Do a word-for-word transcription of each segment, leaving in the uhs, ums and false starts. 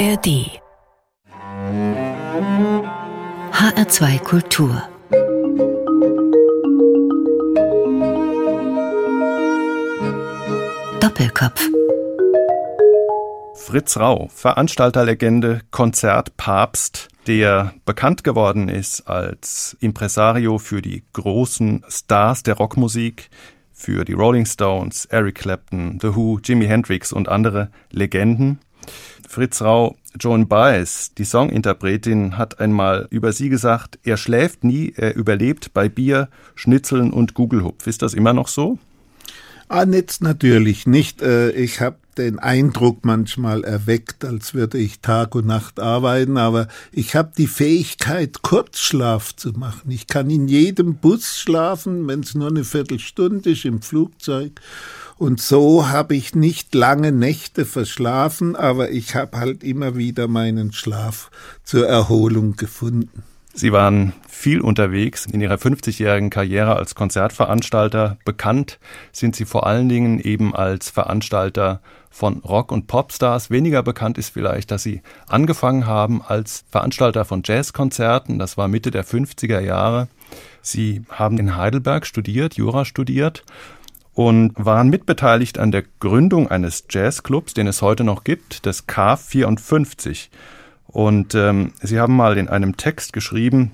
A R D H R zwei Kultur Doppelkopf Fritz Rau, Veranstalterlegende, Konzertpapst, der bekannt geworden ist als Impresario für die großen Stars der Rockmusik, für die Rolling Stones, Eric Clapton, The Who, Jimi Hendrix und andere Legenden. Fritz Rau, Joan Baez, die Songinterpretin, hat einmal über sie gesagt, er schläft nie, er überlebt bei Bier, Schnitzeln und Gugelhupf. Ist das immer noch so? Ah, jetzt natürlich nicht. Ich habe den Eindruck manchmal erweckt, als würde ich Tag und Nacht arbeiten, aber ich habe die Fähigkeit, Kurzschlaf zu machen. Ich kann in jedem Bus schlafen, wenn es nur eine Viertelstunde ist, im Flugzeug. Und so habe ich nicht lange Nächte verschlafen, aber ich habe halt immer wieder meinen Schlaf zur Erholung gefunden. Sie waren viel unterwegs. In Ihrer fünfzigjährigen Karriere als Konzertveranstalter bekannt sind Sie vor allen Dingen eben als Veranstalter von Rock- und Popstars. Weniger bekannt ist vielleicht, dass Sie angefangen haben als Veranstalter von Jazzkonzerten. Das war Mitte der fünfziger Jahre. Sie haben in Heidelberg studiert, Jura studiert und waren mitbeteiligt an der Gründung eines Jazzclubs, den es heute noch gibt, des K vierundfünfzig. Und ähm, Sie haben mal in einem Text geschrieben,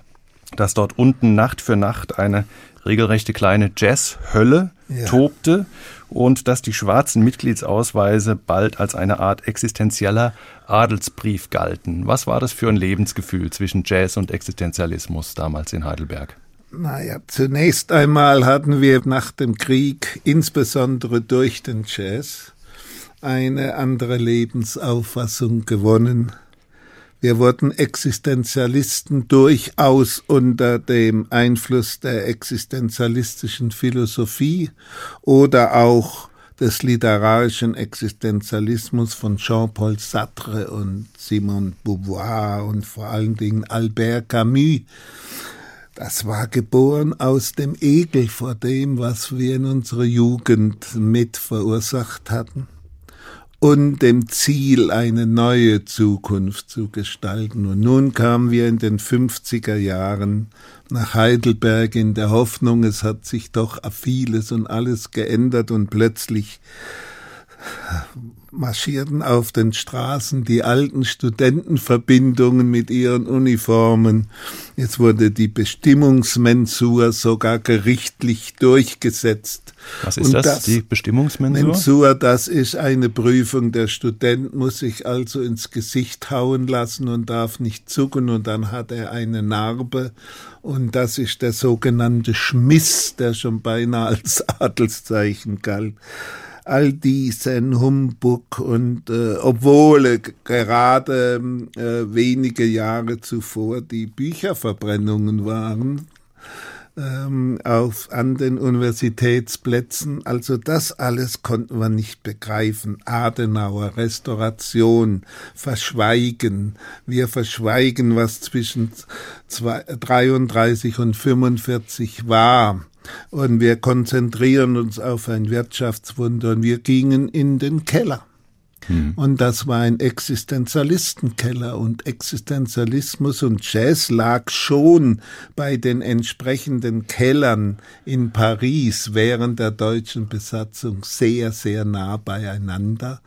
dass dort unten Nacht für Nacht eine regelrechte kleine Jazzhölle ja. tobte und dass die schwarzen Mitgliedsausweise bald als eine Art existenzieller Adelsbrief galten. Was war das für ein Lebensgefühl zwischen Jazz und Existenzialismus damals in Heidelberg? Naja, zunächst einmal hatten wir nach dem Krieg, insbesondere durch den Jazz, eine andere Lebensauffassung gewonnen. Wir wurden Existenzialisten durchaus unter dem Einfluss der existenzialistischen Philosophie oder auch des literarischen Existenzialismus von Jean-Paul Sartre und Simone de Beauvoir und vor allen Dingen Albert Camus. Das war geboren aus dem Ekel vor dem, was wir in unserer Jugend mit verursacht hatten. Und dem Ziel, eine neue Zukunft zu gestalten. Und nun kamen wir in den fünfziger Jahren nach Heidelberg in der Hoffnung, es hat sich doch vieles und alles geändert und plötzlich marschierten auf den Straßen die alten Studentenverbindungen mit ihren Uniformen. Jetzt wurde die Bestimmungsmensur sogar gerichtlich durchgesetzt. Was ist das, das, die Bestimmungsmensur? Mensur, das ist eine Prüfung. Der Student muss sich also ins Gesicht hauen lassen und darf nicht zucken und dann hat er eine Narbe. Und das ist der sogenannte Schmiss, der schon beinahe als Adelszeichen galt. All diesen Humbug und äh, obwohl gerade äh, wenige Jahre zuvor die Bücherverbrennungen waren ähm, auf, an den Universitätsplätzen, also das alles konnten wir nicht begreifen. Adenauer, Restauration, Verschweigen. Wir verschweigen, was zwischen dreiunddreißig und fünfundvierzig war. Und wir konzentrieren uns auf ein Wirtschaftswunder und wir gingen in den Keller. Hm. Und das war ein Existenzialistenkeller und Existenzialismus und Jazz lag schon bei den entsprechenden Kellern in Paris während der deutschen Besatzung sehr, sehr nah beieinander.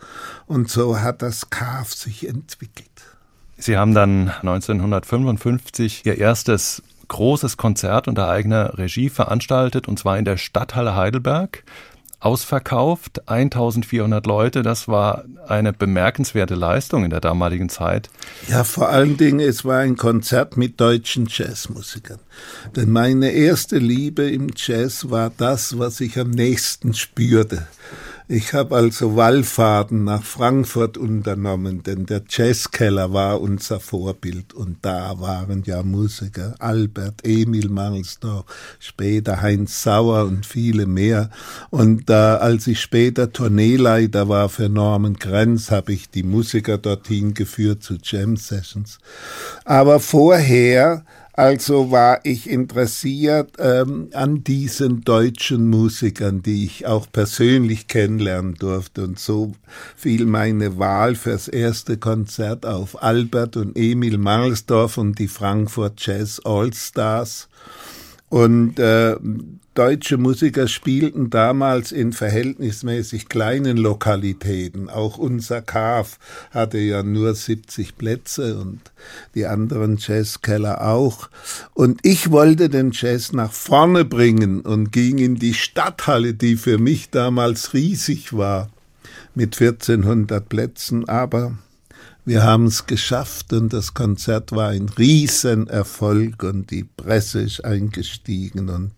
Und so hat das K A F sich entwickelt. Sie haben dann neunzehnhundertfünfundfünfzig Ihr erstes großes Konzert unter eigener Regie veranstaltet, und zwar in der Stadthalle Heidelberg, ausverkauft, eintausendvierhundert Leute, das war eine bemerkenswerte Leistung in der damaligen Zeit. Ja, vor allen Dingen, es war ein Konzert mit deutschen Jazzmusikern, denn meine erste Liebe im Jazz war das, was ich am nächsten spürte. Ich habe also Wallfahrten nach Frankfurt unternommen, denn der Jazzkeller war unser Vorbild und da waren ja Musiker, Albert, Emil Mangelsdorf, später Heinz Sauer und viele mehr. Und äh, als ich später Tourneeleiter war für Norman Granz, habe ich die Musiker dorthin geführt zu Jam Sessions. Aber vorher Also war ich interessiert ähm, an diesen deutschen Musikern, die ich auch persönlich kennenlernen durfte. Und so fiel meine Wahl fürs erste Konzert auf Albert und Emil Mangelsdorf und die Frankfurt Jazz All-Stars. Und äh, deutsche Musiker spielten damals in verhältnismäßig kleinen Lokalitäten. Auch unser Kaff hatte ja nur siebzig Plätze und die anderen Jazzkeller auch. Und ich wollte den Jazz nach vorne bringen und ging in die Stadthalle, die für mich damals riesig war, mit vierzehnhundert Plätzen. Aber wir haben es geschafft und das Konzert war ein Riesenerfolg und die Presse ist eingestiegen. Und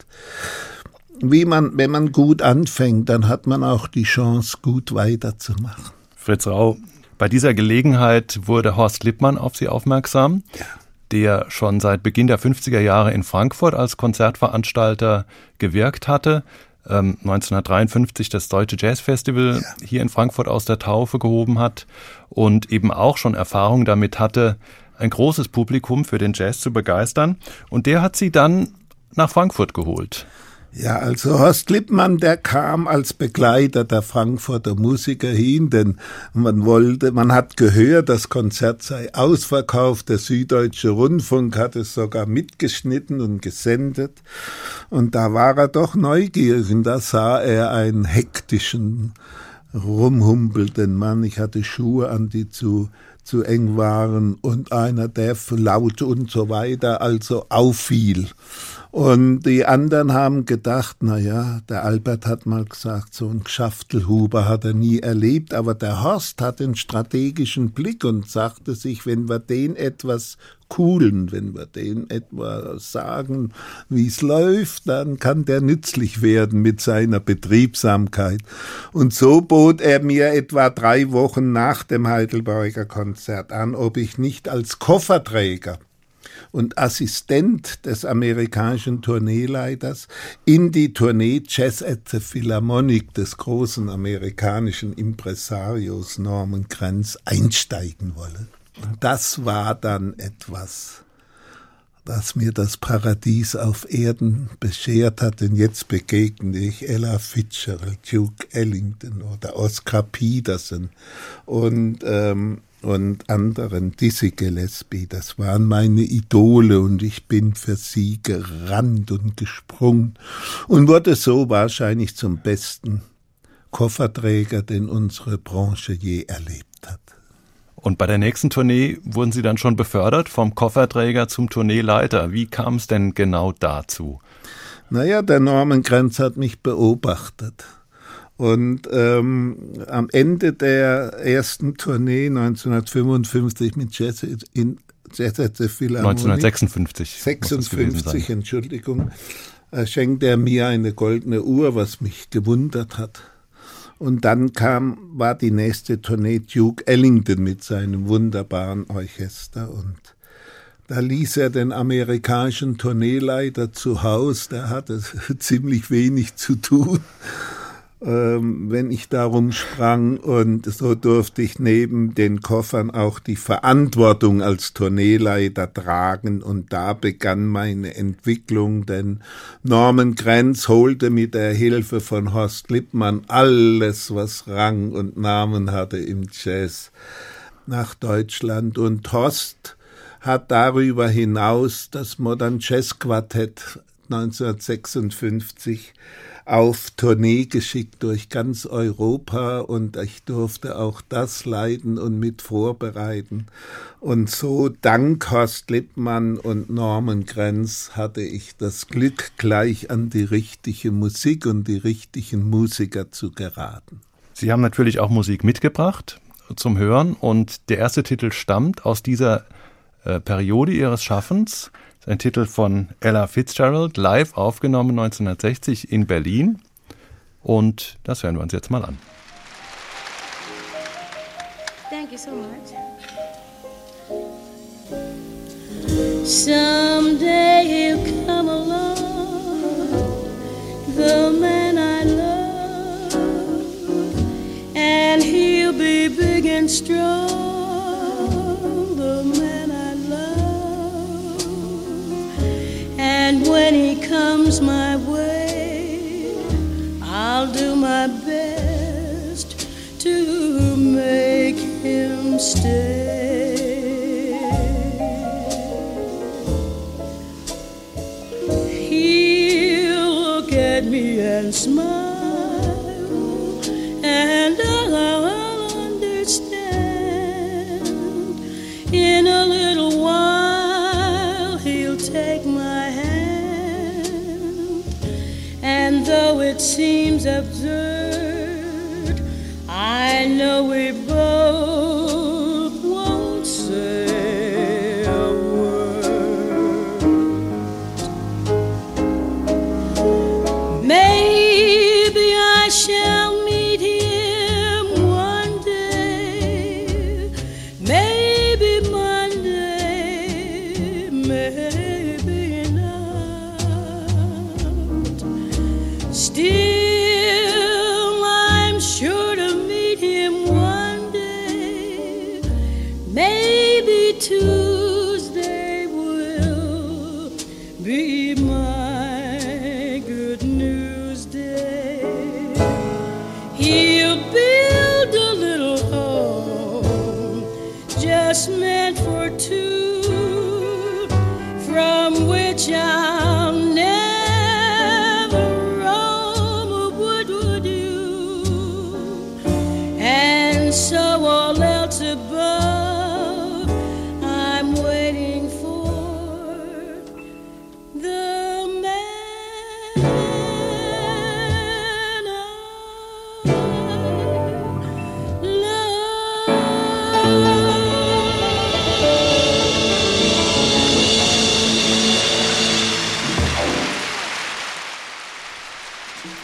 wie man, wenn man gut anfängt, dann hat man auch die Chance, gut weiterzumachen. Fritz Rau, bei dieser Gelegenheit wurde Horst Lippmann auf Sie aufmerksam, ja, der schon seit Beginn der fünfziger Jahre in Frankfurt als Konzertveranstalter gewirkt hatte. Ähm, neunzehnhundertdreiundfünfzig das Deutsche Jazz Festival ja. hier in Frankfurt aus der Taufe gehoben hat und eben auch schon Erfahrung damit hatte, ein großes Publikum für den Jazz zu begeistern. Und der hat Sie dann nach Frankfurt geholt. Ja, also Horst Lippmann, der kam als Begleiter der Frankfurter Musiker hin, denn man wollte, man hat gehört, das Konzert sei ausverkauft, der Süddeutsche Rundfunk hat es sogar mitgeschnitten und gesendet. Und da war er doch neugierig, und da sah er einen hektischen, rumhumpelnden Mann. Ich hatte Schuhe an, die zu zu eng waren, und einer, der laut und so weiter, also auffiel. Und die anderen haben gedacht, na ja, der Albert hat mal gesagt, so ein Schaftelhuber hat er nie erlebt, aber der Horst hat den strategischen Blick und sagte sich, wenn wir den etwas coolen, wenn wir den etwa sagen, wie es läuft, dann kann der nützlich werden mit seiner Betriebsamkeit. Und so bot er mir etwa drei Wochen nach dem Heidelberger Konzert an, ob ich nicht als Kofferträger und Assistent des amerikanischen Tourneeleiters in die Tournee Jazz at the Philharmonic des großen amerikanischen Impresarios Norman Granz einsteigen wolle. Und das war dann etwas, das mir das Paradies auf Erden beschert hat. Denn jetzt begegne ich Ella Fitzgerald, Duke Ellington oder Oscar Peterson und ähm, und anderen, Dizzy Gillespie. Das waren meine Idole und ich bin für sie gerannt und gesprungen und wurde so wahrscheinlich zum besten Kofferträger, den unsere Branche je erlebt hat. Und bei der nächsten Tournee wurden Sie dann schon befördert vom Kofferträger zum Tourneeleiter. Wie kam es denn genau dazu? Naja, der Norman Granz hat mich beobachtet. Und ähm, am Ende der ersten Tournee neunzehnhundertfünfundfünfzig mit Jazz in Jazz at the Philharmonic. neunzehnhundertsechsundfünfzig. sechsundfünfzig, Entschuldigung. Äh, schenkte er mir eine goldene Uhr, was mich gewundert hat. Und dann kam, war die nächste Tournee Duke Ellington mit seinem wunderbaren Orchester. Und da ließ er den amerikanischen Tourneeleiter zu Hause. Der hatte ziemlich wenig zu tun, wenn ich da rumsprang, und so durfte ich neben den Koffern auch die Verantwortung als Tourneeleiter tragen, und da begann meine Entwicklung, denn Norman Granz holte mit der Hilfe von Horst Lippmann alles, was Rang und Namen hatte im Jazz, nach Deutschland, und Horst hat darüber hinaus das Modern Jazz Quartett neunzehnhundertsechsundfünfzig auf Tournee geschickt durch ganz Europa, und ich durfte auch das leiten und mit vorbereiten. Und so dank Horst Lippmann und Norman Granz hatte ich das Glück, gleich an die richtige Musik und die richtigen Musiker zu geraten. Sie haben natürlich auch Musik mitgebracht zum Hören, und der erste Titel stammt aus dieser äh, Periode Ihres Schaffens. Ein Titel von Ella Fitzgerald, live aufgenommen neunzehnhundertsechzig in Berlin. Und das hören wir uns jetzt mal an. Thank you so much. Someday he'll come along, the man I love, and he'll be big and strong, the man I love. stay. He'll look at me and smile, and I'll understand. In a little while he'll take my hand, and though it seems absurd, I know we both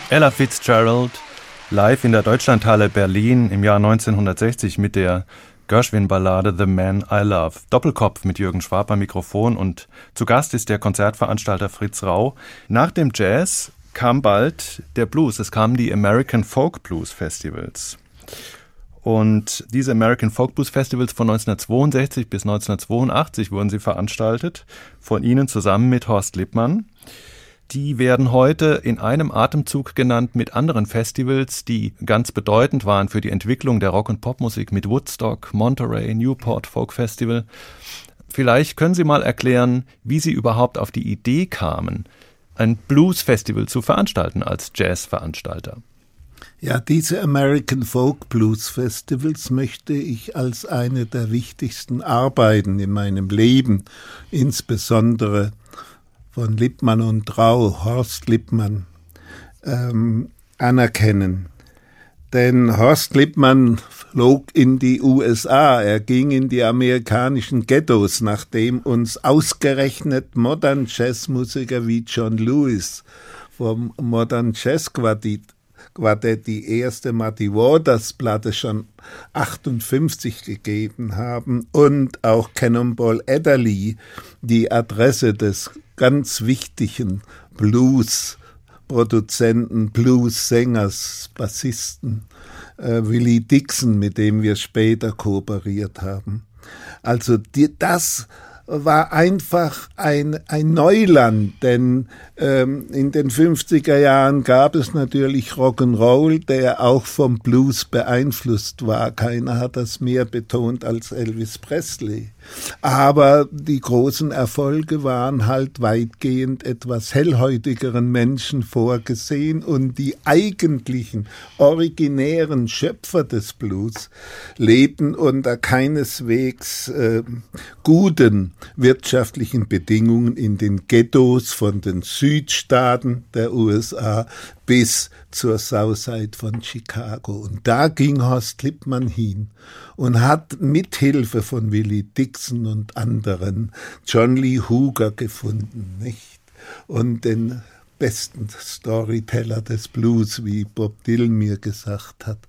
Ella Fitzgerald, live in der Deutschlandhalle Berlin im Jahr neunzehnhundertsechzig mit der Gershwin-Ballade The Man I Love. Doppelkopf mit Jürgen Schwab am Mikrofon und zu Gast ist der Konzertveranstalter Fritz Rau. Nach dem Jazz kam bald der Blues, es kamen die American Folk Blues Festivals. Und diese American Folk Blues Festivals von neunzehnhundertzweiundsechzig bis neunzehnhundertzweiundachtzig wurden sie veranstaltet, von Ihnen zusammen mit Horst Lippmann. Die werden heute in einem Atemzug genannt mit anderen Festivals, die ganz bedeutend waren für die Entwicklung der Rock- und Popmusik mit Woodstock, Monterey, Newport Folk Festival. Vielleicht können Sie mal erklären, wie Sie überhaupt auf die Idee kamen, ein Blues-Festival zu veranstalten als Jazzveranstalter. Ja, diese American Folk Blues Festivals möchte ich als eine der wichtigsten Arbeiten in meinem Leben, insbesondere von Lippmann und Rau, Horst Lippmann, ähm, anerkennen. Denn Horst Lippmann flog in die U S A, er ging in die amerikanischen Ghettos, nachdem uns ausgerechnet Modern Jazzmusiker wie John Lewis vom Modern Jazz Quartett die erste Muddy Waters Platte schon achtundfünfzig gegeben haben und auch Cannonball Adderley, die Adresse des ganz wichtigen Blues-Produzenten, Blues-Sängers, Bassisten äh, Willie Dixon, mit dem wir später kooperiert haben. Also die, das war einfach ein, ein Neuland, denn ähm, in den fünfziger Jahren gab es natürlich Rock'n'Roll, der auch vom Blues beeinflusst war. Keiner hat das mehr betont als Elvis Presley. Aber die großen Erfolge waren halt weitgehend etwas hellhäutigeren Menschen vorgesehen und die eigentlichen, originären Schöpfer des Blues lebten unter keineswegs äh, guten wirtschaftlichen Bedingungen in den Ghettos von den Südstaaten der U S A bis zur Southside von Chicago. Und da ging Horst Lippmann hin und hat mithilfe von Willie Dixon und anderen John Lee Hooker gefunden, nicht? Und den besten Storyteller des Blues, wie Bob Dylan mir gesagt hat.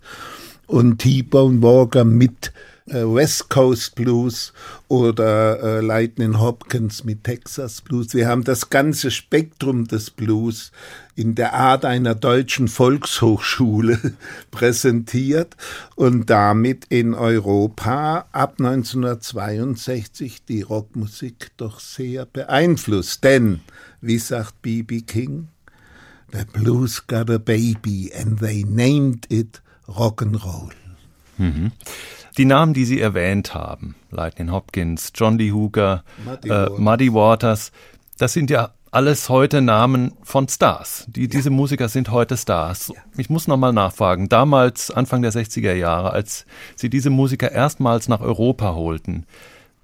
Und T-Bone Walker mit West Coast Blues oder äh, Lightnin' Hopkins mit Texas Blues. Wir haben das ganze Spektrum des Blues in der Art einer deutschen Volkshochschule präsentiert und damit in Europa ab neunzehnhundertzweiundsechzig die Rockmusik doch sehr beeinflusst. Denn, wie sagt B B. King, the blues got a baby and they named it Rock'n'Roll. Mhm. Die Namen, die Sie erwähnt haben, Lightnin' Hopkins, John Lee Hooker, Muddy, äh, Muddy Waters, das sind ja alles heute Namen von Stars. Die, ja. Diese Musiker sind heute Stars. Ja. Ich muss nochmal nachfragen, damals, Anfang der sechziger Jahre, als Sie diese Musiker erstmals nach Europa holten,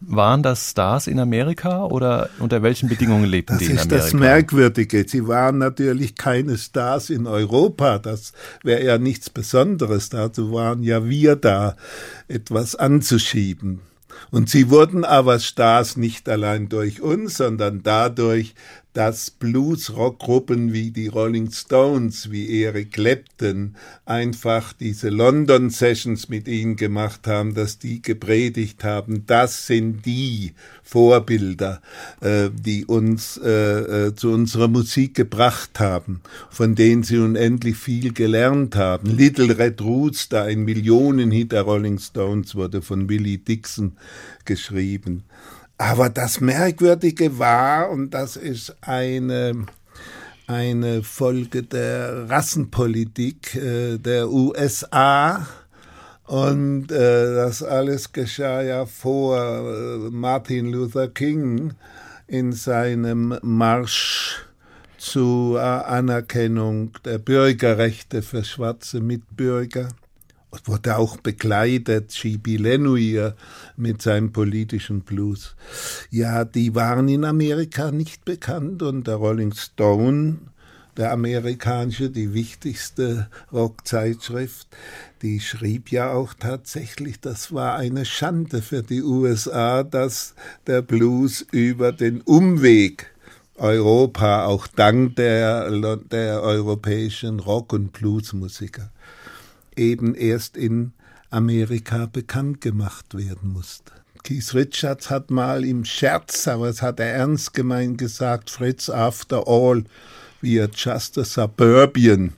waren das Stars in Amerika oder unter welchen Bedingungen lebten die in Amerika? Das ist das Merkwürdige. Sie waren natürlich keine Stars in Europa. Das wäre ja nichts Besonderes. Dazu waren ja wir da, etwas anzuschieben. Und sie wurden aber Stars nicht allein durch uns, sondern dadurch, dass Blues-Rock-Gruppen wie die Rolling Stones, wie Eric Clapton, einfach diese London-Sessions mit ihnen gemacht haben, dass die gepredigt haben, das sind die Vorbilder, äh, die uns äh, äh, zu unserer Musik gebracht haben, von denen sie unendlich viel gelernt haben. Little Red Rooster, ein Millionenhit der Rolling Stones, wurde von Willie Dixon geschrieben. Aber das Merkwürdige war, und das ist eine, eine Folge der Rassenpolitik äh, der U S A, und äh, das alles geschah ja vor äh, Martin Luther King in seinem Marsch zur Anerkennung der Bürgerrechte für schwarze Mitbürger. Wurde auch begleitet, Chibi Lenoir mit seinem politischen Blues. Ja, die waren in Amerika nicht bekannt, und der Rolling Stone, der amerikanische, die wichtigste Rockzeitschrift, die schrieb ja auch tatsächlich, das war eine Schande für die U S A, dass der Blues über den Umweg Europa, auch dank der, der europäischen Rock- und Bluesmusiker, eben erst in Amerika bekannt gemacht werden musste. Keith Richards hat mal im Scherz, aber es hat er ernst gemeint, gesagt, Fritz, after all, we are just a suburban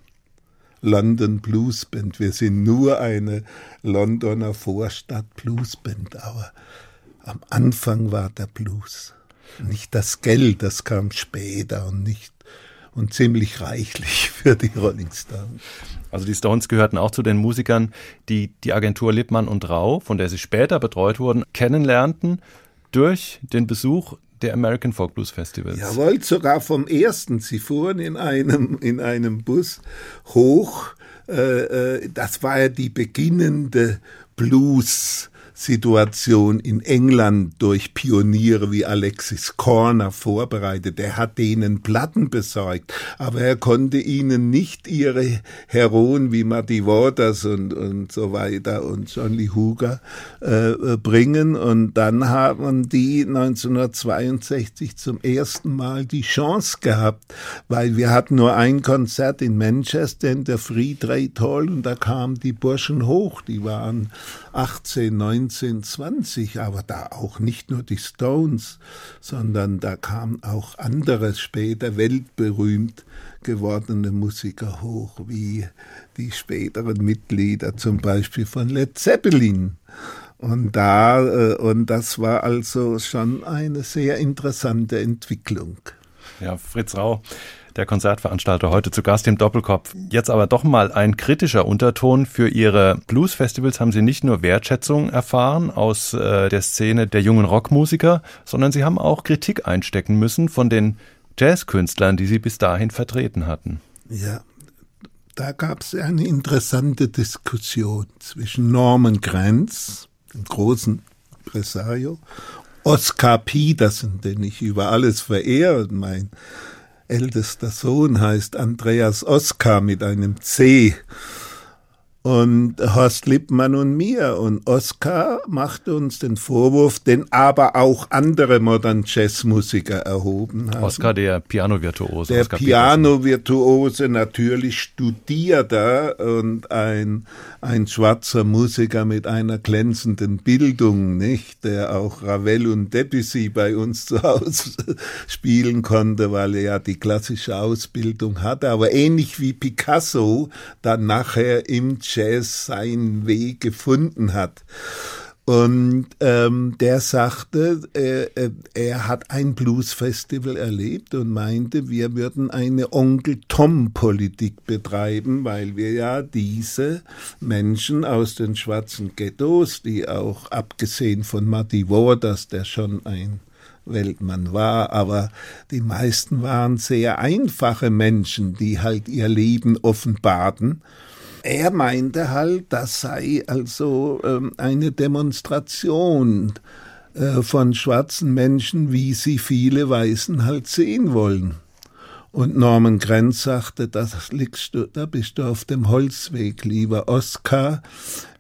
London Blues Band. Wir sind nur eine Londoner Vorstadt Blues Band, aber am Anfang war der Blues. Nicht das Geld, das kam später und nicht und ziemlich reichlich für die Rolling Stones. Also die Stones gehörten auch zu den Musikern, die die Agentur Lippmann und Rau, von der sie später betreut wurden, kennenlernten durch den Besuch der American Folk Blues Festivals. Jawohl, sogar vom ersten. Sie fuhren in einem, in einem Bus hoch. Äh, das war ja die beginnende Blues-Situation in England durch Pioniere wie Alexis Corner vorbereitet. Er hat denen Platten besorgt, aber er konnte ihnen nicht ihre Heroen wie Muddy Waters und, und so weiter und John Lee Hooker äh, bringen. Und dann haben die neunzehnhundertzweiundsechzig zum ersten Mal die Chance gehabt, weil wir hatten nur ein Konzert in Manchester in der Free Trade Hall, und da kamen die Burschen hoch, die waren achtzehn, neunzehn, zwanzig, aber da auch nicht nur die Stones, sondern da kamen auch andere später weltberühmt gewordene Musiker hoch, wie die späteren Mitglieder zum Beispiel von Led Zeppelin. Und da, und das war also schon eine sehr interessante Entwicklung. Ja, Fritz Rau, der Konzertveranstalter, heute zu Gast im Doppelkopf. Jetzt aber doch mal ein kritischer Unterton. Für Ihre Blues-Festivals haben Sie nicht nur Wertschätzung erfahren aus äh, der Szene der jungen Rockmusiker, sondern Sie haben auch Kritik einstecken müssen von den Jazzkünstlern, die Sie bis dahin vertreten hatten. Ja, da gab es eine interessante Diskussion zwischen Norman Granz, dem großen Impresario, Oscar Peterson, den ich über alles verehre, mein ältester Sohn heißt Andreas Oskar mit einem C, und Horst Lippmann und mir. Und Oskar machte uns den Vorwurf, den aber auch andere Modern Jazz Musiker erhoben haben. Oskar, der Pianovirtuose. Der Pianovirtuose, natürlich studierter und ein, ein schwarzer Musiker mit einer glänzenden Bildung, nicht? Der auch Ravel und Debussy bei uns zu Hause spielen konnte, weil er ja die klassische Ausbildung hatte. Aber ähnlich wie Picasso dann nachher im Jazz seinen Weg gefunden hat. Und ähm, der sagte, äh, er hat ein Blues-Festival erlebt und meinte, wir würden eine Onkel-Tom-Politik betreiben, weil wir ja diese Menschen aus den schwarzen Ghettos, die auch abgesehen von Muddy Waters, der schon ein Weltmann war, aber die meisten waren sehr einfache Menschen, die halt ihr Leben offenbarten. Er meinte halt, das sei also ähm, eine Demonstration äh, von schwarzen Menschen, wie sie viele Weißen halt sehen wollen. Und Norman Granz sagte, das liegst du, da bist du auf dem Holzweg, lieber Oscar.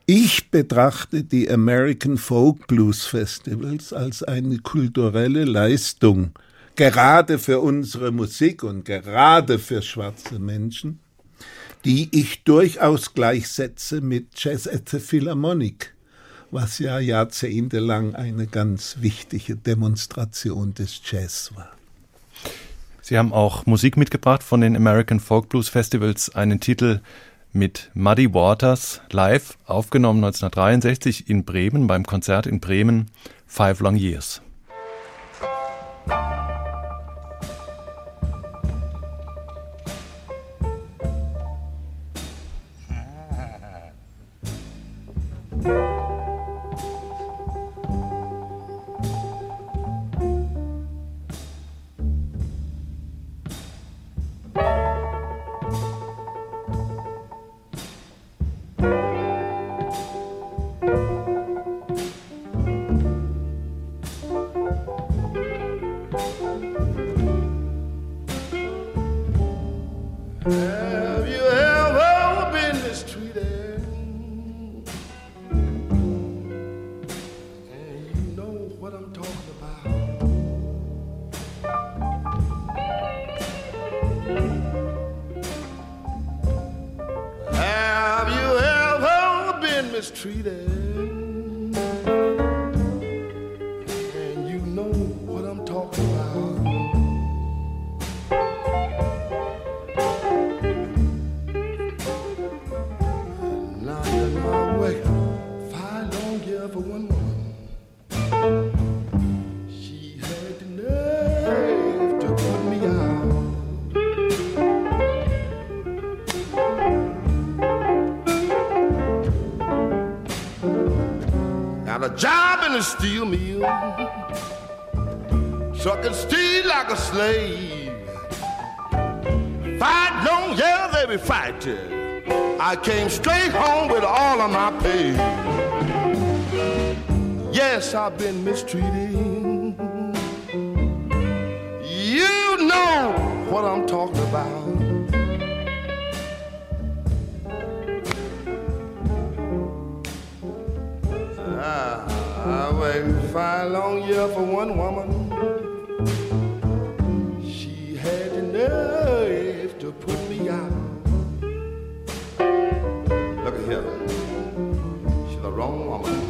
Ich betrachte die American Folk Blues Festivals als eine kulturelle Leistung, gerade für unsere Musik und gerade für schwarze Menschen, die ich durchaus gleichsetze mit Jazz at the Philharmonic, was ja jahrzehntelang eine ganz wichtige Demonstration des Jazz war. Sie haben auch Musik mitgebracht von den American Folk Blues Festivals, einen Titel mit Muddy Waters, live aufgenommen neunzehnhundertdreiundsechzig in Bremen, beim Konzert in Bremen, Five Long Years. Steel mill, trucking steel like a slave. Fight long, yeah, they be fighting. I came straight home with all of my pay. Yes, I've been mistreated. You know what I'm talking about. Five long years for one woman. She had the nerve to put me out. Look at here. She's the wrong woman.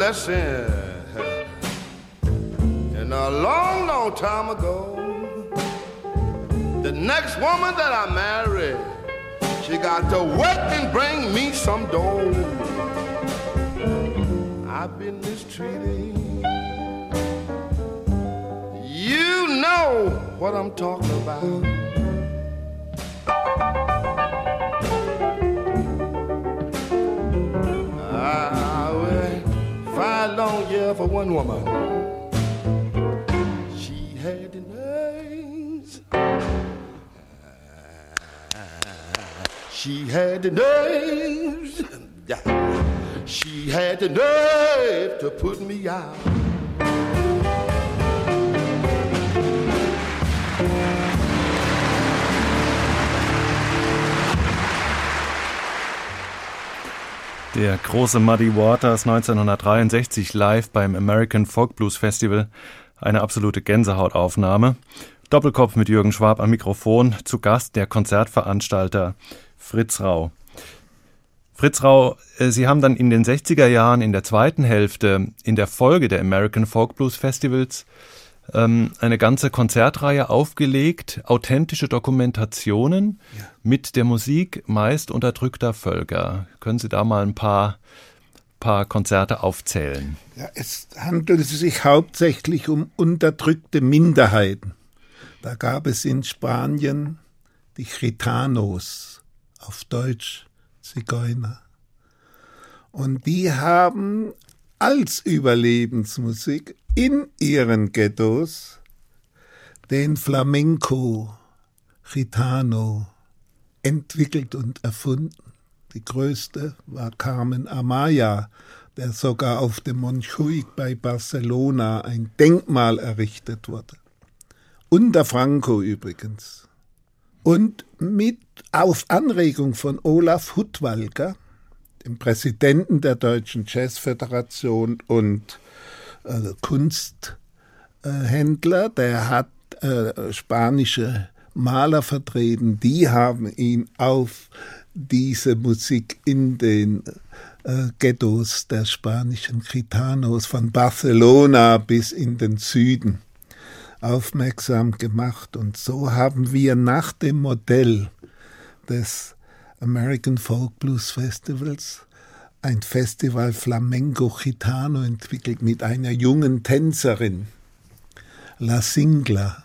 lesson. And a long, long time ago, the next woman that I married, she got to work and bring me some dough. I've been mistreated. You know what I'm talking about. Five long years for one woman. She had the names. She had the names. She had the nerve to put me out. Der große Muddy Waters neunzehnhundertdreiundsechzig live beim American Folk Blues Festival. Eine absolute Gänsehautaufnahme. Doppelkopf mit Jürgen Schwab am Mikrofon. Zu Gast der Konzertveranstalter Fritz Rau. Fritz Rau, Sie haben dann in den sechziger Jahren in der zweiten Hälfte in der Folge der American Folk Blues Festivals eine ganze Konzertreihe aufgelegt, authentische Dokumentationen ja. mit der Musik meist unterdrückter Völker. Können Sie da mal ein paar, paar Konzerte aufzählen? Ja, es handelte sich hauptsächlich um unterdrückte Minderheiten. Da gab es in Spanien die Gitanos, auf Deutsch Zigeuner. Und die haben als Überlebensmusik in ihren Ghettos den Flamenco Gitano entwickelt und erfunden. Die größte war Carmen Amaya, der sogar auf dem Montjuic bei Barcelona ein Denkmal errichtet wurde. Unter Franco übrigens. Und mit auf Anregung von Olaf Huttwalcker, dem Präsidenten der Deutschen Jazzföderation und Also Kunsthändler, der hat äh, spanische Maler vertreten, die haben ihn auf diese Musik in den äh, Ghettos der spanischen Gitanos von Barcelona bis in den Süden aufmerksam gemacht. Und so haben wir nach dem Modell des American Folk Blues Festivals ein Festival Flamenco Gitano entwickelt mit einer jungen Tänzerin, La Singla.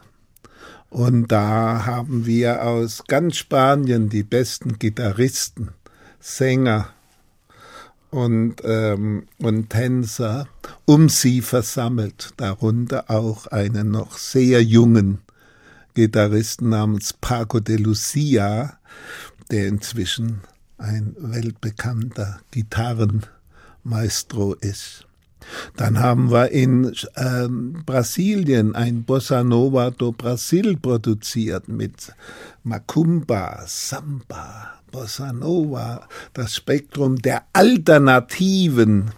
Und da haben wir aus ganz Spanien die besten Gitarristen, Sänger und, ähm, und Tänzer um sie versammelt. Darunter auch einen noch sehr jungen Gitarristen namens Paco de Lucia, der inzwischen ein weltbekannter Gitarrenmaestro ist. Dann haben wir in äh, Brasilien ein Bossa Nova do Brasil produziert mit Macumba, Samba, Bossa Nova, das Spektrum der alternativen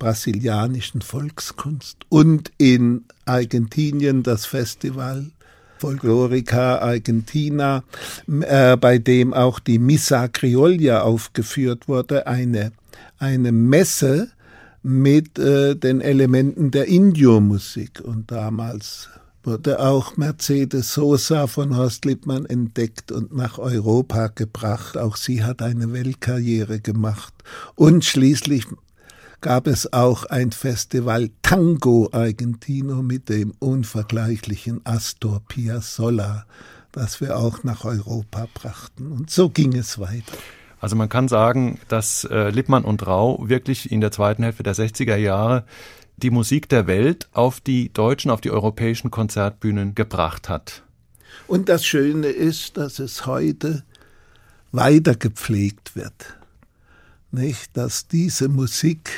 brasilianischen Volkskunst. Und in Argentinien das Festival Folklorica Argentina, äh, bei dem auch die Missa Criolla aufgeführt wurde, eine, eine Messe mit äh, den Elementen der Indio-Musik. Und damals wurde auch Mercedes Sosa von Horst Lippmann entdeckt und nach Europa gebracht. Auch sie hat eine Weltkarriere gemacht. Und schließlich gab es auch ein Festival Tango Argentino mit dem unvergleichlichen Astor Piazzolla, das wir auch nach Europa brachten. Und so ging es weiter. Also man kann sagen, dass äh, Lippmann und Rau wirklich in der zweiten Hälfte der sechziger Jahre die Musik der Welt auf die deutschen, auf die europäischen Konzertbühnen gebracht hat. Und das Schöne ist, dass es heute weiter gepflegt wird. Nicht, dass diese Musik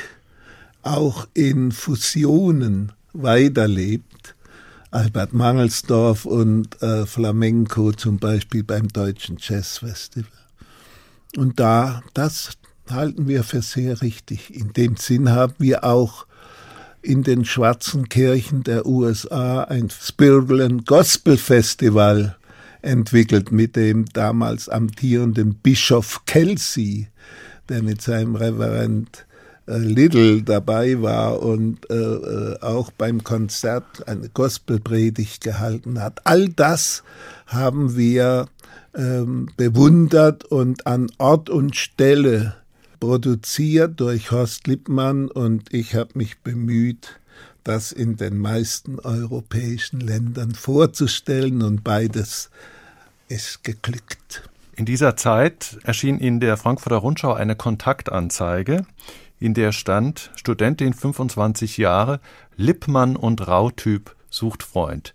auch in Fusionen weiterlebt. Albert Mangelsdorf und äh, Flamenco zum Beispiel beim Deutschen Jazzfestival. Und da, das halten wir für sehr richtig. In dem Sinn haben wir auch in den schwarzen Kirchen der U S A ein Spiritual and Gospel Festival entwickelt mit dem damals amtierenden Bischof Kelsey, der mit seinem Reverend äh, Little dabei war und äh, auch beim Konzert eine Gospelpredigt gehalten hat. All das haben wir ähm, bewundert und an Ort und Stelle produziert durch Horst Lippmann, und ich habe mich bemüht, das in den meisten europäischen Ländern vorzustellen, und beides ist geglückt. In dieser Zeit erschien in der Frankfurter Rundschau eine Kontaktanzeige, in der stand: Studentin, fünfundzwanzig Jahre, Lippmann und Rau-Typ sucht Freund.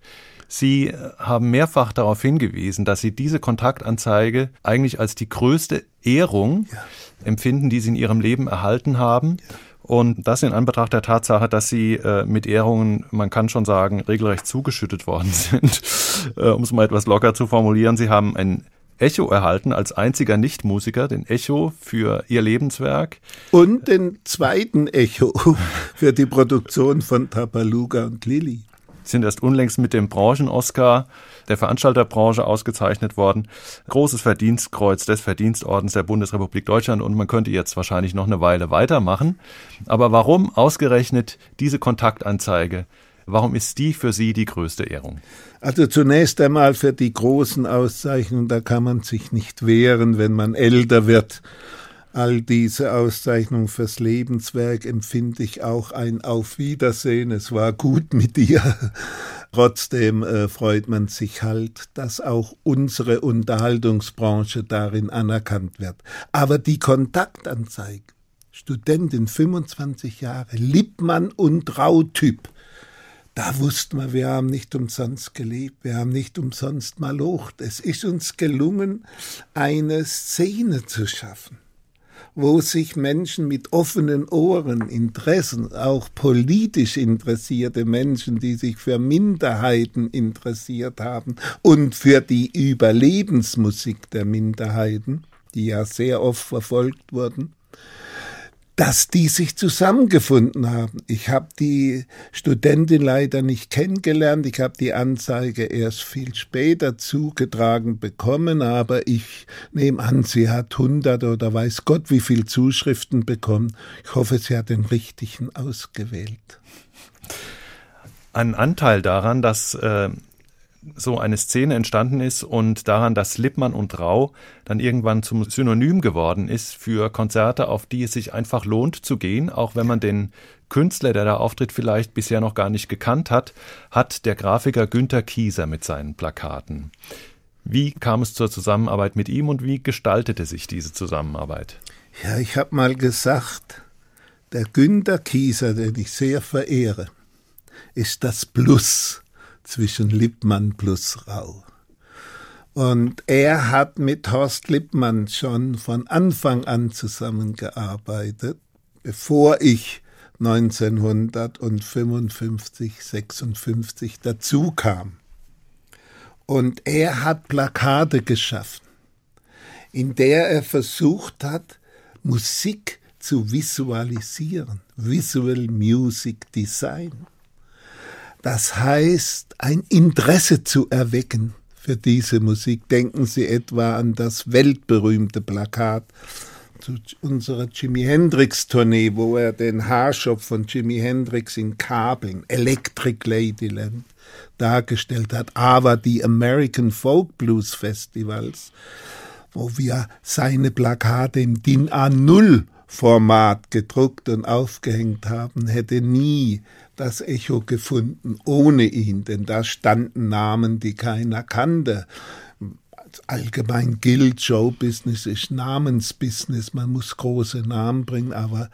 Sie haben mehrfach darauf hingewiesen, dass Sie diese Kontaktanzeige eigentlich als die größte Ehrung ja. empfinden, die Sie in Ihrem Leben erhalten haben. Ja. Und das in Anbetracht der Tatsache, dass Sie äh, mit Ehrungen, man kann schon sagen, regelrecht zugeschüttet worden sind. äh, um es mal etwas locker zu formulieren, Sie haben ein Echo erhalten als einziger Nichtmusiker, den Echo für Ihr Lebenswerk. Und den zweiten Echo für die Produktion von Tabaluga und Lili. Sie sind erst unlängst mit dem Branchen-Oscar der Veranstalterbranche ausgezeichnet worden. Großes Verdienstkreuz des Verdienstordens der Bundesrepublik Deutschland, und man könnte jetzt wahrscheinlich noch eine Weile weitermachen. Aber warum ausgerechnet diese Kontaktanzeige? Warum ist die für Sie die größte Ehrung? Also zunächst einmal für die großen Auszeichnungen, da kann man sich nicht wehren, wenn man älter wird. All diese Auszeichnungen fürs Lebenswerk empfinde ich auch ein Auf Wiedersehen. Es war gut mit dir. Trotzdem äh, freut man sich halt, dass auch unsere Unterhaltungsbranche darin anerkannt wird. Aber die Kontaktanzeige, Studentin, fünfundzwanzig Jahre, Lippmann und Rau-Typ, da wussten wir, wir haben nicht umsonst gelebt, wir haben nicht umsonst malocht. Es ist uns gelungen, eine Szene zu schaffen, wo sich Menschen mit offenen Ohren, Interessen, auch politisch interessierte Menschen, die sich für Minderheiten interessiert haben und für die Überlebensmusik der Minderheiten, die ja sehr oft verfolgt wurden, dass die sich zusammengefunden haben. Ich habe die Studentin leider nicht kennengelernt. Ich habe die Anzeige erst viel später zugetragen bekommen, aber ich nehme an, sie hat hundert oder weiß Gott wie viele Zuschriften bekommen. Ich hoffe, sie hat den richtigen ausgewählt. Ein Anteil daran, dass äh, so eine Szene entstanden ist, und daran, dass Lippmann und Rau dann irgendwann zum Synonym geworden ist für Konzerte, auf die es sich einfach lohnt zu gehen, auch wenn man den Künstler, der da auftritt, vielleicht bisher noch gar nicht gekannt hat, hat der Grafiker Günter Kieser mit seinen Plakaten. Wie kam es zur Zusammenarbeit mit ihm und wie gestaltete sich diese Zusammenarbeit? Ja, ich habe mal gesagt, der Günter Kieser, den ich sehr verehre, ist das Plus zwischen Lippmann plus Rau. Und er hat mit Horst Lippmann schon von Anfang an zusammengearbeitet, bevor ich neunzehnhundertfünfundfünfzig, sechsundfünfzig dazu kam. Und er hat Plakate geschaffen, in der er versucht hat, Musik zu visualisieren, Visual Music Design. Das heißt, ein Interesse zu erwecken für diese Musik. Denken Sie etwa an das weltberühmte Plakat zu unserer Jimi Hendrix-Tournee, wo er den Haarschopf von Jimi Hendrix in Kabeln, Electric Ladyland, dargestellt hat. Aber die American Folk Blues Festivals, wo wir seine Plakate im D I N A null Format gedruckt und aufgehängt haben, hätte nie das Echo gefunden ohne ihn, denn da standen Namen, die keiner kannte. Allgemein gilt, Showbusiness ist Namensbusiness, man muss große Namen bringen, aber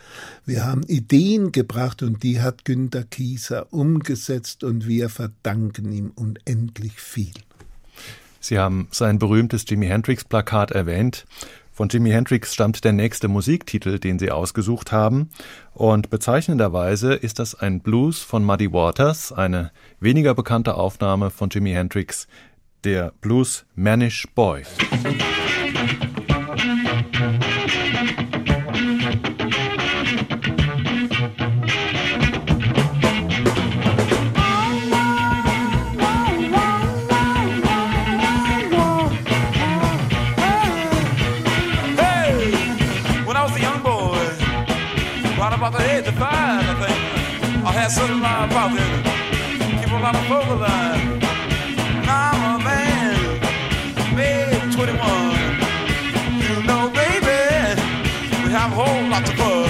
wir haben Ideen gebracht und die hat Günter Kieser umgesetzt und wir verdanken ihm unendlich viel. Sie haben sein berühmtes Jimi Hendrix-Plakat erwähnt. Von Jimi Hendrix stammt der nächste Musiktitel, den Sie ausgesucht haben. Und bezeichnenderweise ist das ein Blues von Muddy Waters, eine weniger bekannte Aufnahme von Jimi Hendrix, der Blues Manish Boy. I about the age of five, I think. I had such a lot of problems. People on the phone line. Now I'm a man, babe, twenty-one. You know, baby, we have a whole lot to fun.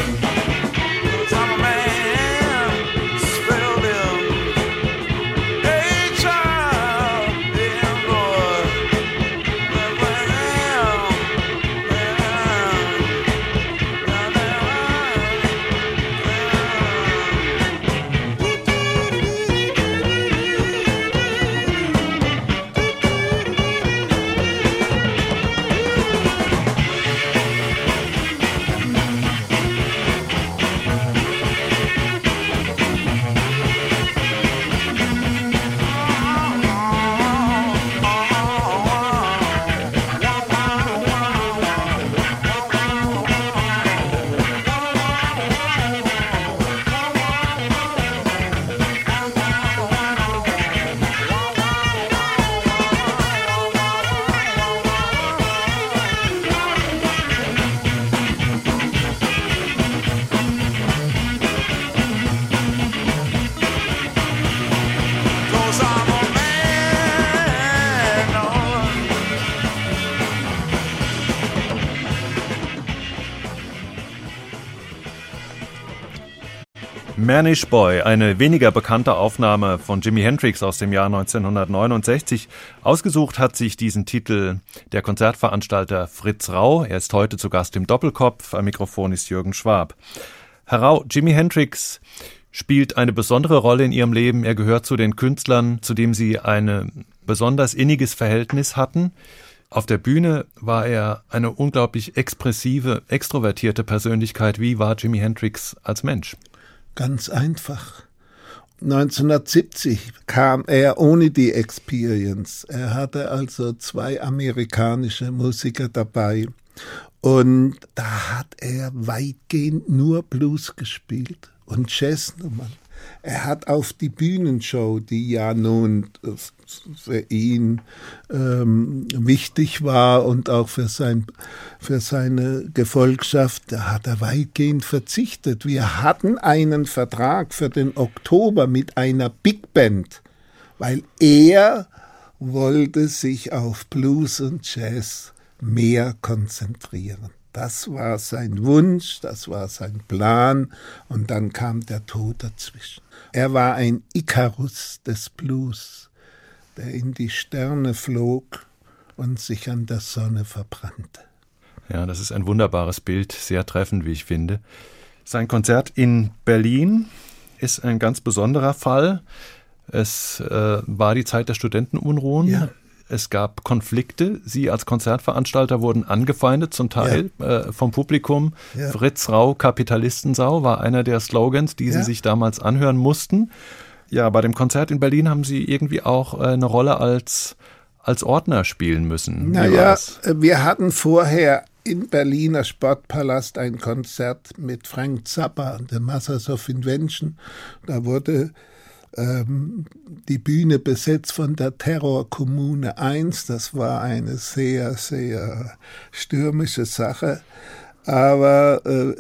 Manish Boy, eine weniger bekannte Aufnahme von Jimi Hendrix aus dem Jahr neunzehnhundertneunundsechzig. Ausgesucht hat sich diesen Titel der Konzertveranstalter Fritz Rau. Er ist heute zu Gast im Doppelkopf. Am Mikrofon ist Jürgen Schwab. Herr Rau, Jimi Hendrix spielt eine besondere Rolle in Ihrem Leben. Er gehört zu den Künstlern, zu dem Sie ein besonders inniges Verhältnis hatten. Auf der Bühne war er eine unglaublich expressive, extrovertierte Persönlichkeit. Wie war Jimi Hendrix als Mensch? Ganz einfach. neunzehnhundertsiebzig kam er ohne die Experience. Er hatte also zwei amerikanische Musiker dabei. Und da hat er weitgehend nur Blues gespielt und Jazznummern. Er hat auf die Bühnenshow, die ja nun für ihn ähm, wichtig war und auch für, sein, für seine Gefolgschaft, da hat er weitgehend verzichtet. Wir hatten einen Vertrag für den Oktober mit einer Big Band, weil er wollte sich auf Blues und Jazz mehr konzentrieren. Das war sein Wunsch, das war sein Plan und dann kam der Tod dazwischen. Er war ein Ikarus des Blues, der in die Sterne flog und sich an der Sonne verbrannte. Ja, das ist ein wunderbares Bild, sehr treffend, wie ich finde. Sein Konzert in Berlin ist ein ganz besonderer Fall. Es äh, war die Zeit der Studentenunruhen. Ja. Es gab Konflikte. Sie als Konzertveranstalter wurden angefeindet, zum Teil ja. äh, vom Publikum. Ja. Fritz Rau, Kapitalistensau, war einer der Slogans, die ja. Sie sich damals anhören mussten. Ja, bei dem Konzert in Berlin haben Sie irgendwie auch äh, eine Rolle als, als Ordner spielen müssen. Naja, wir hatten vorher im Berliner Sportpalast ein Konzert mit Frank Zappa und The Masters of Invention. Da wurde die Bühne besetzt von der Terrorkommune eins. Das war eine sehr, sehr stürmische Sache. Aber äh,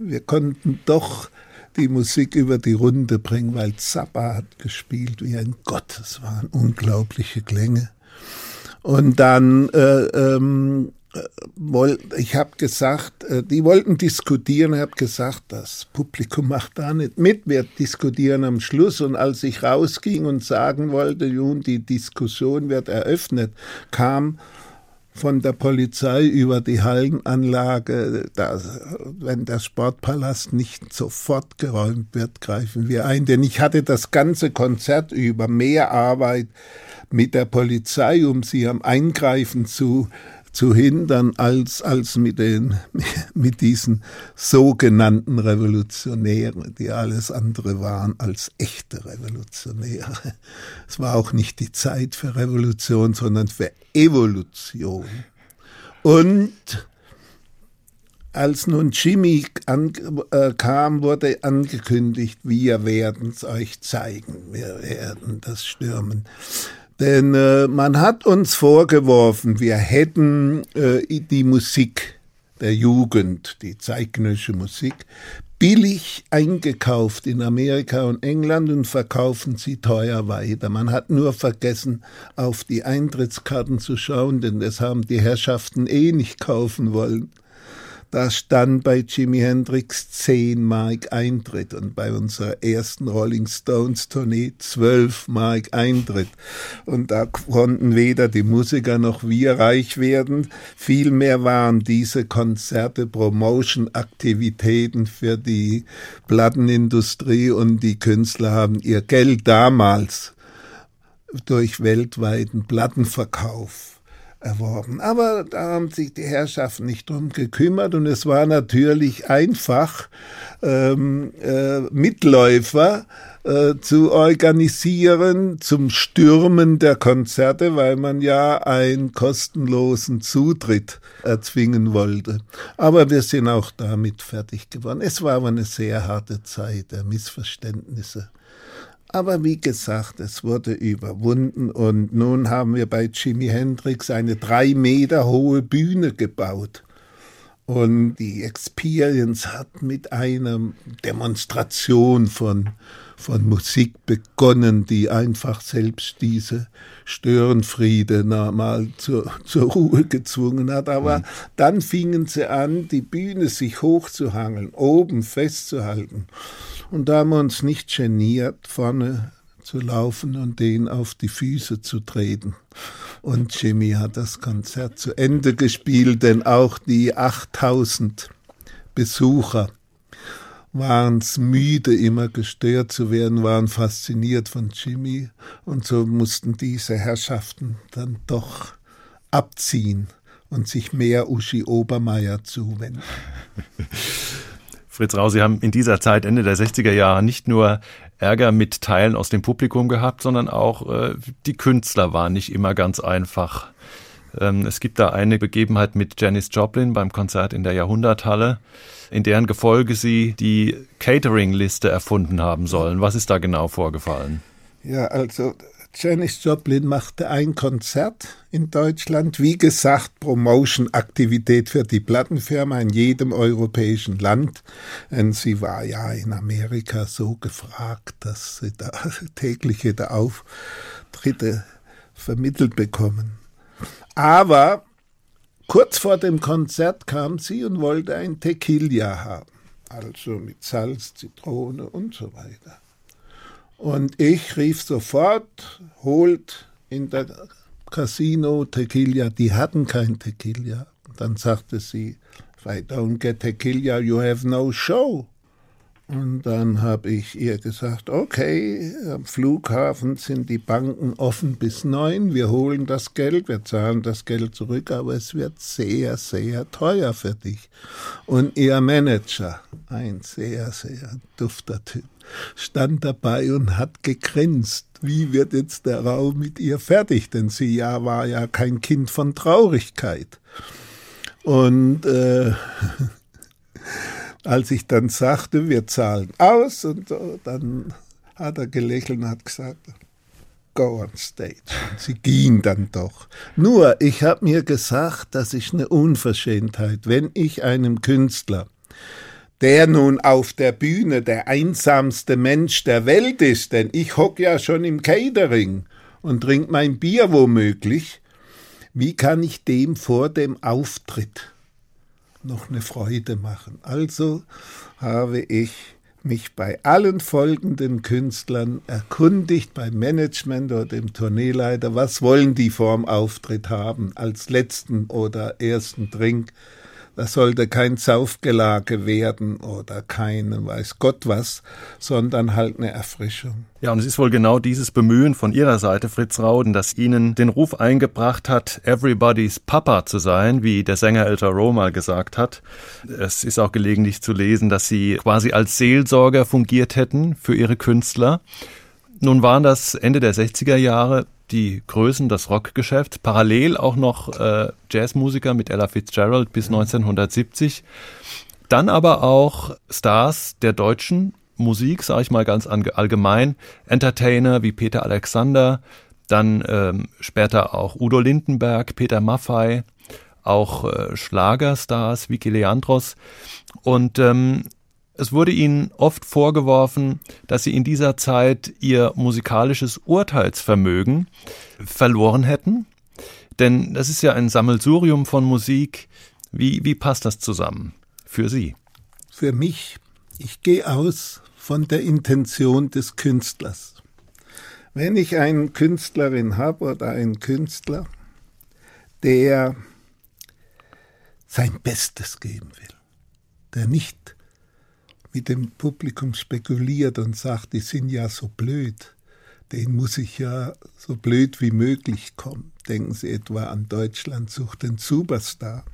wir konnten doch die Musik über die Runde bringen, weil Zappa hat gespielt wie ein Gott. Es waren unglaubliche Klänge. Und dann, äh, ähm, ich habe gesagt, die wollten diskutieren, ich habe gesagt, das Publikum macht da nicht mit, wir diskutieren am Schluss. Und als ich rausging und sagen wollte, nun, die Diskussion wird eröffnet, kam von der Polizei über die Hallenanlage, dass, wenn der Sportpalast nicht sofort geräumt wird, greifen wir ein. Denn ich hatte das ganze Konzert über mehr Arbeit mit der Polizei, um sie am Eingreifen zu zu hindern, als, als mit, den, mit diesen sogenannten Revolutionären, die alles andere waren als echte Revolutionäre. Es war auch nicht die Zeit für Revolution, sondern für Evolution. Und als nun Jimmy an, äh, kam, wurde angekündigt, wir werden es euch zeigen, wir werden das stürmen. Denn äh, man hat uns vorgeworfen, wir hätten äh, die Musik der Jugend, die zeitgenössische Musik, billig eingekauft in Amerika und England und verkaufen sie teuer weiter. Man hat nur vergessen, auf die Eintrittskarten zu schauen, denn das haben die Herrschaften eh nicht kaufen wollen. Da stand bei Jimi Hendrix zehn Mark Eintritt und bei unserer ersten Rolling Stones Tournee zwölf Mark Eintritt. Und da konnten weder die Musiker noch wir reich werden. Vielmehr waren diese Konzerte Promotion-Aktivitäten für die Plattenindustrie und die Künstler haben ihr Geld damals durch weltweiten Plattenverkauf erworben. Aber da haben sich die Herrschaften nicht drum gekümmert und es war natürlich einfach, ähm, äh, Mitläufer äh, zu organisieren zum Stürmen der Konzerte, weil man ja einen kostenlosen Zutritt erzwingen wollte. Aber wir sind auch damit fertig geworden. Es war aber eine sehr harte Zeit der Missverständnisse. Aber wie gesagt, es wurde überwunden und nun haben wir bei Jimi Hendrix eine drei Meter hohe Bühne gebaut. Und die Experience hat mit einer Demonstration von, von Musik begonnen, die einfach selbst diese Störenfriede mal zur, zur Ruhe gezwungen hat. Aber mhm. dann fingen sie an, die Bühne sich hochzuhangeln, oben festzuhalten. Und da haben wir uns nicht geniert, vorne zu laufen und denen auf die Füße zu treten. Und Jimmy hat das Konzert zu Ende gespielt, denn auch die achttausend Besucher waren es müde, immer gestört zu werden, waren fasziniert von Jimmy. Und so mussten diese Herrschaften dann doch abziehen und sich mehr Uschi Obermeier zuwenden. Fritz Rau, Sie haben in dieser Zeit, Ende der sechziger Jahre, nicht nur Ärger mit Teilen aus dem Publikum gehabt, sondern auch äh, die Künstler waren nicht immer ganz einfach. Ähm, es gibt da eine Begebenheit mit Janis Joplin beim Konzert in der Jahrhunderthalle, in deren Gefolge Sie die Catering-Liste erfunden haben sollen. Was ist da genau vorgefallen? Ja, also Janis Joplin machte ein Konzert in Deutschland, wie gesagt, Promotion-Aktivität für die Plattenfirma in jedem europäischen Land. Und sie war ja in Amerika so gefragt, dass sie da täglich jede Auftritte vermittelt bekommen. Aber kurz vor dem Konzert kam sie und wollte ein Tequila haben, also mit Salz, Zitrone und so weiter. Und ich rief sofort, holt in der Casino Tequila. Die hatten kein Tequila. Und dann sagte sie, if I don't get Tequila, you have no show. Und dann habe ich ihr gesagt, okay, am Flughafen sind die Banken offen bis neun. Wir holen das Geld, wir zahlen das Geld zurück, aber es wird sehr, sehr teuer für dich. Und ihr Manager, ein sehr, sehr dufter Typ, stand dabei und hat gegrinst. Wie wird jetzt der Rau mit ihr fertig? Denn sie ja war ja kein Kind von Traurigkeit. Und äh, als ich dann sagte, wir zahlen aus und so, dann hat er gelächelt und hat gesagt, go on stage. Und sie ging dann doch. Nur, ich habe mir gesagt, das ist eine Unverschämtheit, wenn ich einem Künstler, der nun auf der Bühne der einsamste Mensch der Welt ist, denn ich hocke ja schon im Catering und trinke mein Bier womöglich, wie kann ich dem vor dem Auftritt noch eine Freude machen? Also habe ich mich bei allen folgenden Künstlern erkundigt, beim Management oder dem Tourneeleiter, was wollen die vorm Auftritt haben, als letzten oder ersten Drink. Das sollte kein Saufgelage werden oder keine weiß Gott was, sondern halt eine Erfrischung. Ja, und es ist wohl genau dieses Bemühen von Ihrer Seite, Fritz Rau, das Ihnen den Ruf eingebracht hat, Everybody's Papa zu sein, wie der Sänger Elton John mal gesagt hat. Es ist auch gelegentlich zu lesen, dass Sie quasi als Seelsorger fungiert hätten für Ihre Künstler. Nun waren das Ende der sechziger Jahre die Größen, das Rockgeschäft, parallel auch noch äh, Jazzmusiker mit Ella Fitzgerald bis neunzehnhundertsiebzig, dann aber auch Stars der deutschen Musik, sage ich mal ganz allgemein, Entertainer wie Peter Alexander, dann ähm, später auch Udo Lindenberg, Peter Maffay, auch äh, Schlagerstars, Vicky Leandros und ähm, Es wurde ihnen oft vorgeworfen, dass sie in dieser Zeit ihr musikalisches Urteilsvermögen verloren hätten. Denn das ist ja ein Sammelsurium von Musik. Wie, wie passt das zusammen für Sie? Für mich, ich gehe aus von der Intention des Künstlers. Wenn ich eine Künstlerin habe oder einen Künstler, der sein Bestes geben will, der nicht mit dem Publikum spekuliert und sagt, die sind ja so blöd, denen muss ich ja so blöd wie möglich kommen. Denken Sie etwa an Deutschland sucht den Superstar.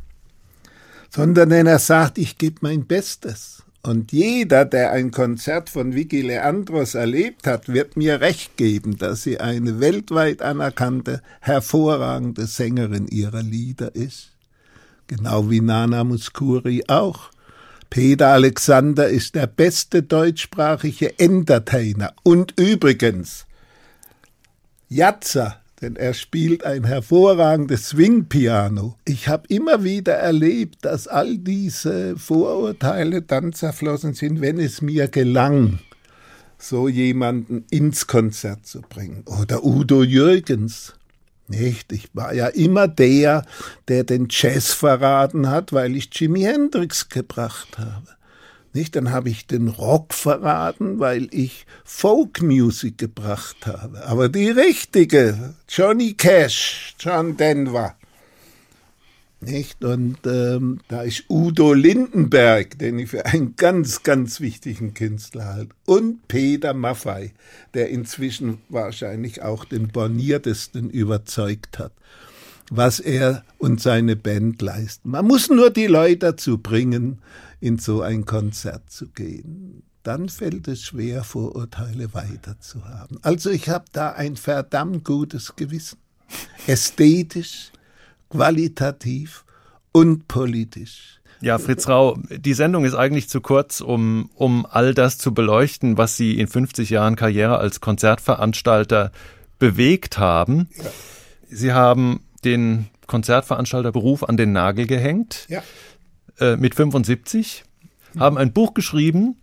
Sondern wenn er sagt, ich gebe mein Bestes. Und jeder, der ein Konzert von Vicky Leandros erlebt hat, wird mir recht geben, dass sie eine weltweit anerkannte, hervorragende Sängerin ihrer Lieder ist. Genau wie Nana Mouskouri auch. Peter Alexander ist der beste deutschsprachige Entertainer. Und übrigens, Jazzer, denn er spielt ein hervorragendes Swing-Piano. Ich habe immer wieder erlebt, dass all diese Vorurteile dann zerflossen sind, wenn es mir gelang, so jemanden ins Konzert zu bringen. Oder Udo Jürgens. Nicht? Ich war ja immer der, der den Jazz verraten hat, weil ich Jimi Hendrix gebracht habe. Nicht? Dann habe ich den Rock verraten, weil ich Folk-Music gebracht habe. Aber die richtige, Johnny Cash, John Denver. Nicht? Und ähm, da ist Udo Lindenberg, den ich für einen ganz, ganz wichtigen Künstler halte. Und Peter Maffay, der inzwischen wahrscheinlich auch den borniertesten überzeugt hat, was er und seine Band leisten. Man muss nur die Leute dazu bringen, in so ein Konzert zu gehen. Dann fällt es schwer, Vorurteile weiter zu haben. Also ich habe da ein verdammt gutes Gewissen. Ästhetisch, qualitativ und politisch. Ja, Fritz Rau, die Sendung ist eigentlich zu kurz, um, um all das zu beleuchten, was Sie in fünfzig Jahren Karriere als Konzertveranstalter bewegt haben. Ja. Sie haben den Konzertveranstalterberuf an den Nagel gehängt, ja. äh, mit fünfundsiebzig, mhm. haben ein Buch geschrieben,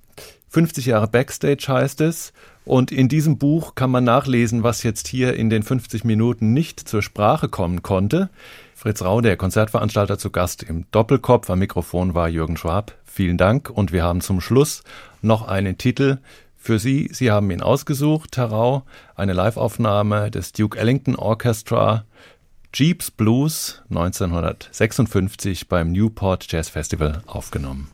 fünfzig Jahre Backstage heißt es, und in diesem Buch kann man nachlesen, was jetzt hier in den fünfzig Minuten nicht zur Sprache kommen konnte. Fritz Rau, der Konzertveranstalter, zu Gast im Doppelkopf, am Mikrofon war Jürgen Schwab. Vielen Dank, und wir haben zum Schluss noch einen Titel für Sie. Sie haben ihn ausgesucht, Herr Rau, eine Liveaufnahme des Duke Ellington Orchestra, Jeeps Blues, neunzehnhundertsechsundfünfzig beim Newport Jazz Festival aufgenommen.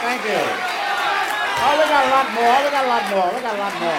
Thank you. Oh, we got a lot more. We got a lot more. We got a lot more.